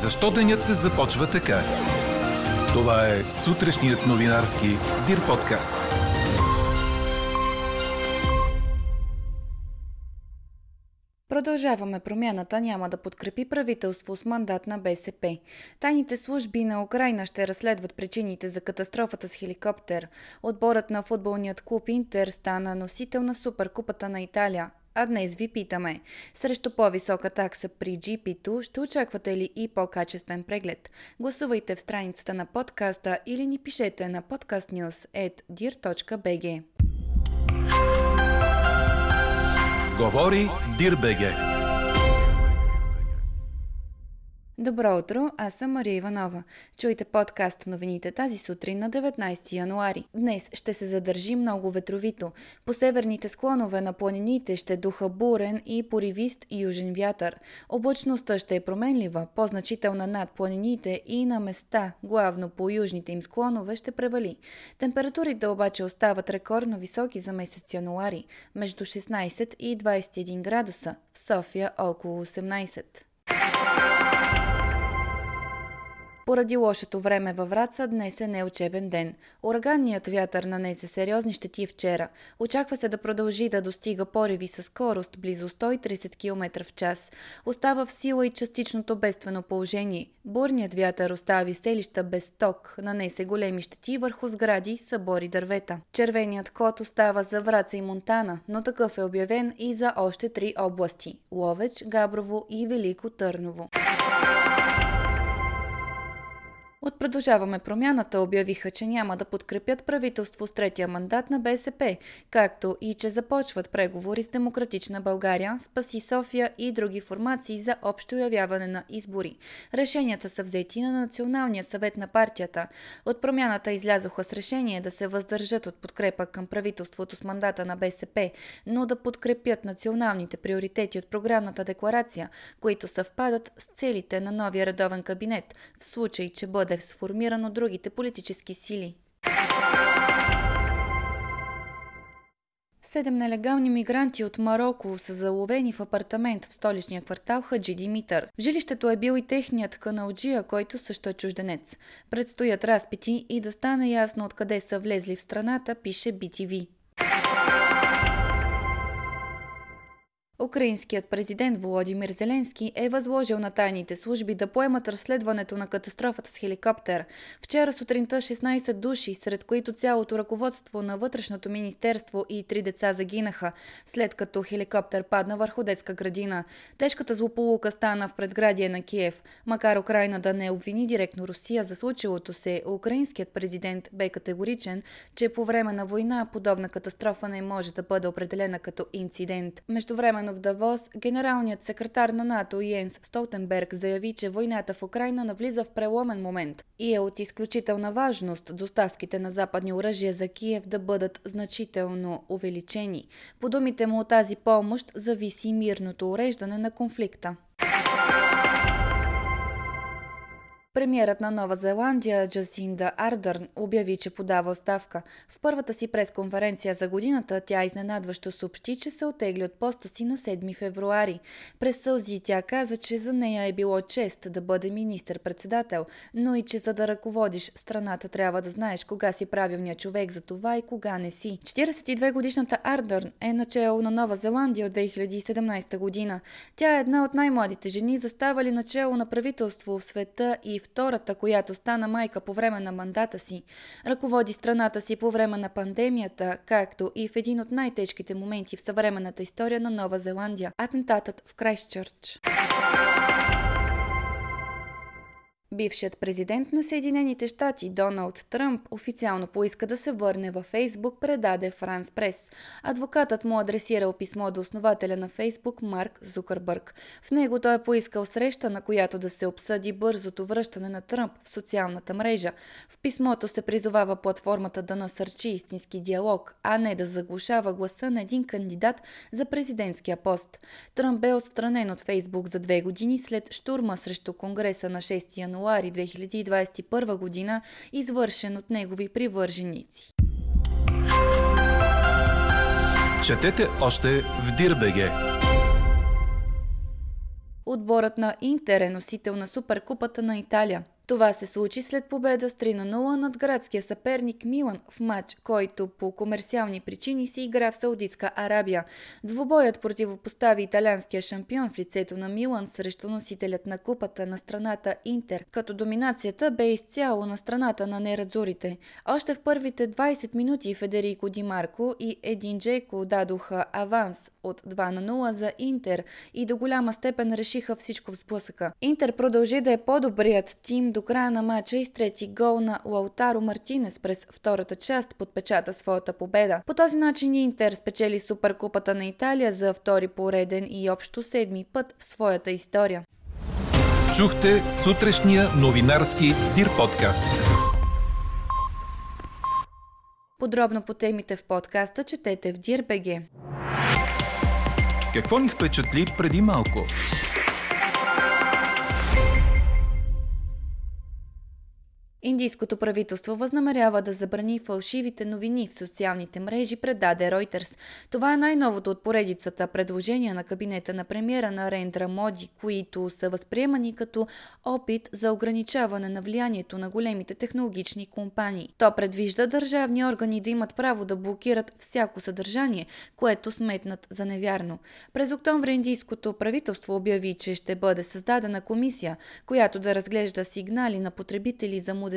Защо денят започва така? Това е сутрешният новинарски Дир подкаст. Продължаваме промяната няма да подкрепи правителство с мандат на БСП. Тайните служби на Украйна ще разследват причините за катастрофата с хеликоптер. Отборът на футболният клуб Интер стана носител на Суперкупата на Италия. А днес ви питаме, срещу по-висока такса при джипито ще очаквате ли и по-качествен преглед? Гласувайте в страницата на подкаста или ни пишете на podcastnews@dir.bg. Говори Дир.бг. Добро утро, аз съм Мария Иванова. Чуйте подкаст новините тази сутрин на 19 януари. Днес ще се задържи много ветровито. По северните склонове на планините ще духа бурен и поривист южен вятър. Облачността ще е променлива, по-значителна над планините и на места, главно по южните им склонове, ще превали. Температурите обаче остават рекордно високи за месец януари, между 16 и 21 градуса, в София около 18. Поради лошото време във Враца, днес е неучебен ден. Ураганният вятър нанесе сериозни щети вчера. Очаква се да продължи да достига пориви със скорост близо 130 км в час. Остава в сила и частичното бедствено положение. Бурният вятър остави селища без ток, нанесе големи щети върху сгради, събори, дървета. Червеният код остава за Враца и Монтана, но такъв е обявен и за още 3 области – Ловеч, Габрово и Велико Търново. От Продължаваме промяната обявиха, че няма да подкрепят правителство с третия мандат на БСП, както и че започват преговори с Демократична България, Спаси София и други формации за общо явяване на избори. Решенията са взети на Националния съвет на партията. От промяната излязоха с решение да се въздържат от подкрепа към правителството с мандата на БСП, но да подкрепят националните приоритети от програмната декларация, които съвпадат с целите на новия редовен кабинет, в случай, че бъде сформирано другите политически сили. 7 нелегални мигранти от Мароко са заловени в апартамент в столичния квартал Хаджи Димитър. В жилището е бил и техният каналджия, който също е чужденец. Предстоят разпити и да стане ясно откъде са влезли в страната, пише BTV. Украинският президент Владимир Зеленски е възложил на тайните служби да поемат разследването на катастрофата с хеликоптер. Вчера сутринта 16 души, сред които цялото ръководство на Вътрешното министерство и 3 деца загинаха, след като хеликоптер падна върху детска градина. Тежката злополука стана в предградие на Киев. Макар Украйна да не обвини директно Русия за случилото се, украинският президент бе категоричен, че по време на война подобна катастрофа не може да бъде определена като инцидент. Междувременно в Давос, генералният секретар на НАТО Йенс Столтенберг заяви, че войната в Украйна навлиза в преломен момент и е от изключителна важност доставките на западни оръжия за Киев да бъдат значително увеличени. По думите му, от тази помощ зависи мирното уреждане на конфликта. Премиерът на Нова Зеландия Джасинда Ардърн обяви, че подава оставка. В първата си пресконференция за годината тя изненадващо съобщи, че се отегли от поста си на 7 февруари. През сълзи тя каза, че за нея е било чест да бъде министър-председател, но и че за да ръководиш страната трябва да знаеш кога си правилният човек за това и кога не си. 42-годишната Ардърн е начело на Нова Зеландия от 2017 година. Тя е една от най-младите жени, заставали начело на правителство в света и втората, която стана майка по време на мандата си. Ръководи страната си по време на пандемията, както и в един от най-тежките моменти в съвременната история на Нова Зеландия – атентатът в Крайстчърч. Бившият президент на Съединените щати Доналд Тръмп официално поиска да се върне във Фейсбук, предаде Франс Прес. Адвокатът му адресирал писмо до основателя на Фейсбук Марк Зукърбърк. В него той е поискал среща, на която да се обсъди бързото връщане на Тръмп в социалната мрежа. В писмото се призовава платформата да насърчи истински диалог, а не да заглушава гласа на един кандидат за президентския пост. Тръмп бе отстранен от Фейсбук за 2 години след щурма срещу Конгреса на 6 януари 2021 година, извършен от негови привърженици. Четете още в dir.bg. Отборът на Интер е носител на Суперкупата на Италия. Това се случи след победа с 3-0 над градския съперник Милан в матч, който по комерциални причини се игра в Саудитска Арабия. Двубоят противопостави италианския шампион в лицето на Милан срещу носителят на купата на страната Интер, като доминацията бе изцяло на страната на нерадзурите. Още в първите 20 минути Федерико Димарко и Един Джеко дадоха аванс от 2-0 за Интер и до голяма степен решиха всичко в сблъсъка. Интер продължи да е по-добрият тим до края на матча и с трети гол на Лаутаро Мартинес през втората част подпечата своята победа. По този начин Интер спечели Суперкупата на Италия за втори пореден и общо 7-ми път в своята история. Чухте сутрешния новинарски Дир подкаст. Подробно по темите в подкаста четете в Dir.bg. Какво ни впечатли преди малко? Индийското правителство възнамерява да забрани фалшивите новини в социалните мрежи, предаде Reuters. Това е най-новото от поредицата предложения на кабинета на премиера Нарендра Моди, които са възприемани като опит за ограничаване на влиянието на големите технологични компании. То предвижда държавни органи да имат право да блокират всяко съдържание, което сметнат за невярно. През октомври индийското правителство обяви, че ще бъде създадена комисия, която да разглежда сигнали на потребители за модериране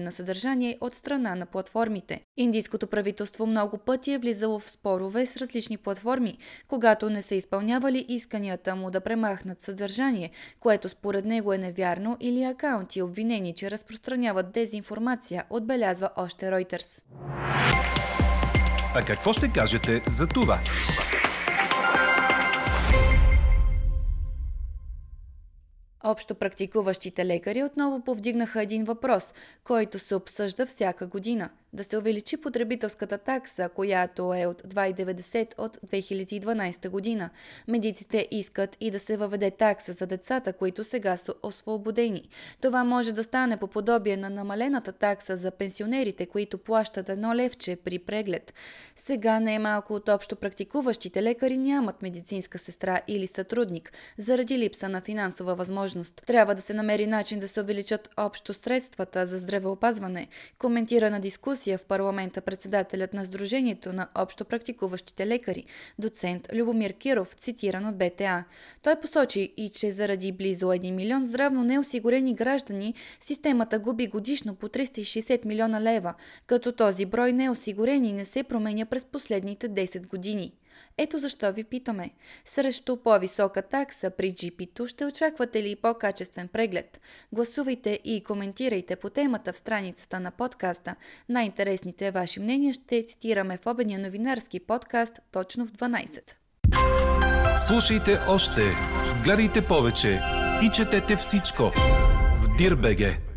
на съдържание от страна на платформите. Индийското правителство много пъти е влизало в спорове с различни платформи, когато не са изпълнявали исканията му да премахнат съдържание, което според него е невярно, или акаунти, обвинени, че разпространяват дезинформация, отбелязва още Reuters. А какво ще кажете за това? Общо практикуващите лекари отново повдигнаха един въпрос, който се обсъжда всяка година – да се увеличи потребителската такса, която е от 2,90 от 2012 година. Медиците искат и да се въведе такса за децата, които сега са освободени. Това може да стане по подобие на намалената такса за пенсионерите, които плащат 1 левче при преглед. Сега най-малко от общо практикуващите лекари нямат медицинска сестра или сътрудник, заради липса на финансова възможност. Трябва да се намери начин да се увеличат общо средствата за здравеопазване, коментира на дискусия в парламента председателят на Сдружението на общо практикуващите лекари, доцент Любомир Киров, цитиран от БТА. Той посочи и, че заради близо 1 милион здравно неосигурени граждани, системата губи годишно по 360 милиона лева, като този брой неосигурени не се променя през последните 10 години. Ето защо ви питаме. Срещу по-висока такса при GP-то ще очаквате ли по-качествен преглед? Гласувайте и коментирайте по темата в страницата на подкаста. Най-интересните ваши мнения ще цитираме в обедния новинарски подкаст точно в 12. Слушайте още, гледайте повече и четете всичко в Dir.bg.